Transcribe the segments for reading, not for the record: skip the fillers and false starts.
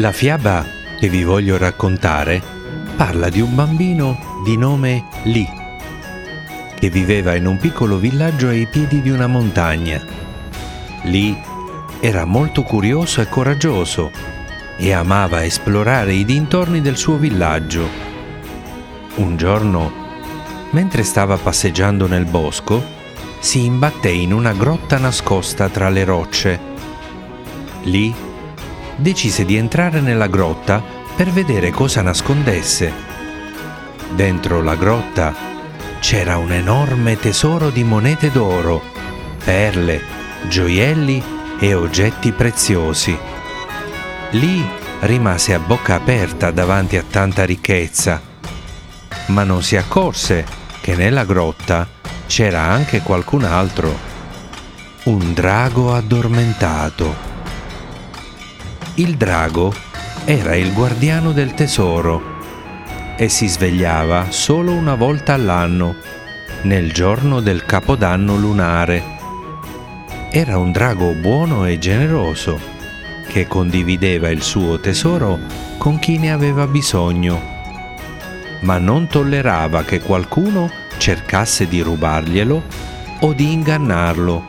La fiaba che vi voglio raccontare parla di un bambino di nome Lee, che viveva in un piccolo villaggio ai piedi di una montagna. Lee era molto curioso e coraggioso e amava esplorare i dintorni del suo villaggio. Un giorno, mentre stava passeggiando nel bosco, si imbatté in una grotta nascosta tra le rocce. Lee decise di entrare nella grotta per vedere cosa nascondesse. Dentro la grotta c'era un enorme tesoro di monete d'oro, perle, gioielli e oggetti preziosi. Lì rimase a bocca aperta davanti a tanta ricchezza, ma non si accorse che nella grotta c'era anche qualcun altro, un drago addormentato. Il drago era il guardiano del tesoro e si svegliava solo una volta all'anno, nel giorno del capodanno lunare. Era un drago buono e generoso, che condivideva il suo tesoro con chi ne aveva bisogno, ma non tollerava che qualcuno cercasse di rubarglielo o di ingannarlo.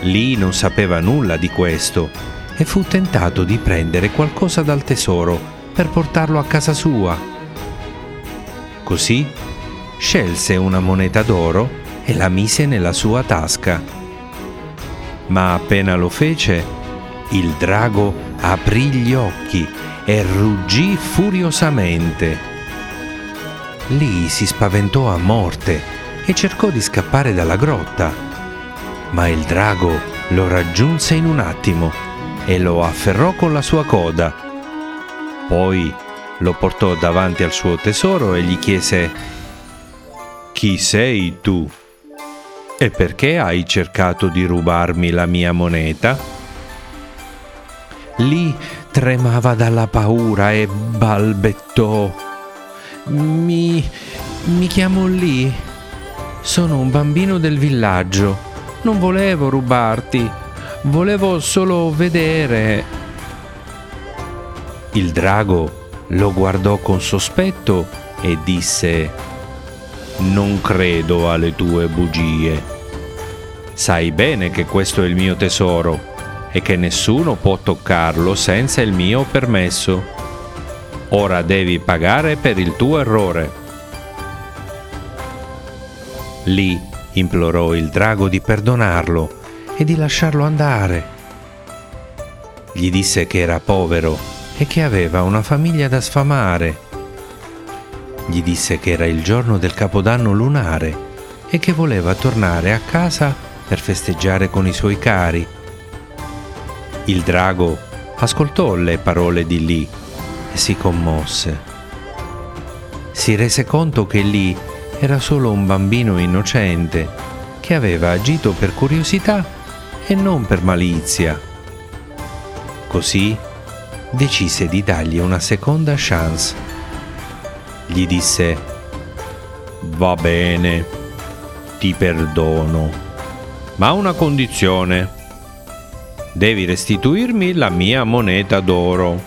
Lì non sapeva nulla di questo e fu tentato di prendere qualcosa dal tesoro per portarlo a casa sua. Così scelse una moneta d'oro e la mise nella sua tasca. Ma appena lo fece, il drago aprì gli occhi e ruggì furiosamente. Lì si spaventò a morte e cercò di scappare dalla grotta, ma il drago lo raggiunse in un attimo e lo afferrò con la sua coda. Poi lo portò davanti al suo tesoro e gli chiese: "Chi sei tu? E perché hai cercato di rubarmi la mia moneta?" Lì tremava dalla paura e balbettò: Mi chiamo Lì. Sono un bambino del villaggio. Non volevo rubarti. Volevo solo vedere." Il drago lo guardò con sospetto e disse: "Non credo alle tue bugie. Sai bene che questo è il mio tesoro e che nessuno può toccarlo senza il mio permesso. Ora devi pagare per il tuo errore." Lì implorò il drago di perdonarlo e di lasciarlo andare. Gli disse che era povero e che aveva una famiglia da sfamare. Gli disse che era il giorno del capodanno lunare e che voleva tornare a casa per festeggiare con i suoi cari. Il drago ascoltò le parole di Lì e si commosse. Si rese conto che Lì era solo un bambino innocente che aveva agito per curiosità e non per malizia. Così decise di dargli una seconda chance. Gli disse: "Va bene, ti perdono, ma una condizione: devi restituirmi la mia moneta d'oro."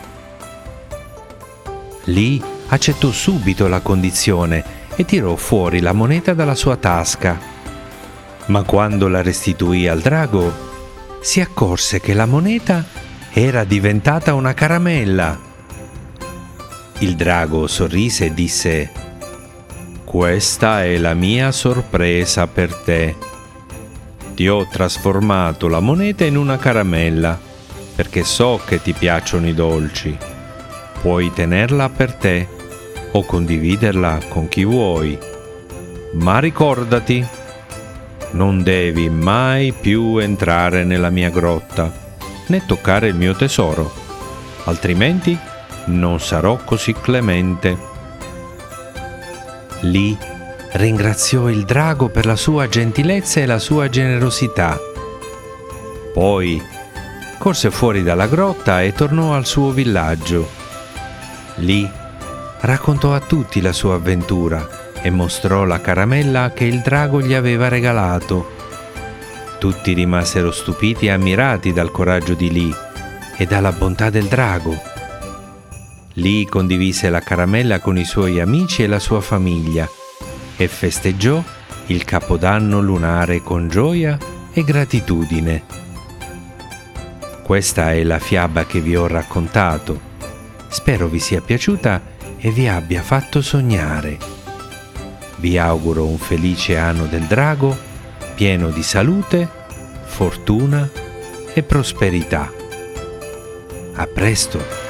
Lì accettò subito la condizione e tirò fuori la moneta dalla sua tasca, ma quando la restituì al drago si accorse che la moneta era diventata una caramella. Il drago sorrise e disse: "Questa è la mia sorpresa per te. Ti ho trasformato la moneta in una caramella, perché so che ti piacciono i dolci. Puoi tenerla per te o condividerla con chi vuoi. Ma ricordati, non devi mai più entrare nella mia grotta, né toccare il mio tesoro, altrimenti non sarò così clemente." Lì ringraziò il drago per la sua gentilezza e la sua generosità. Poi corse fuori dalla grotta e tornò al suo villaggio. Lì raccontò a tutti la sua avventura e mostrò la caramella che il drago gli aveva regalato. Tutti rimasero stupiti e ammirati dal coraggio di Lee e dalla bontà del drago. Lee condivise la caramella con i suoi amici e la sua famiglia e festeggiò il Capodanno lunare con gioia e gratitudine. Questa è la fiaba che vi ho raccontato. Spero vi sia piaciuta e vi abbia fatto sognare. Vi auguro un felice anno del drago, pieno di salute, fortuna e prosperità. A presto!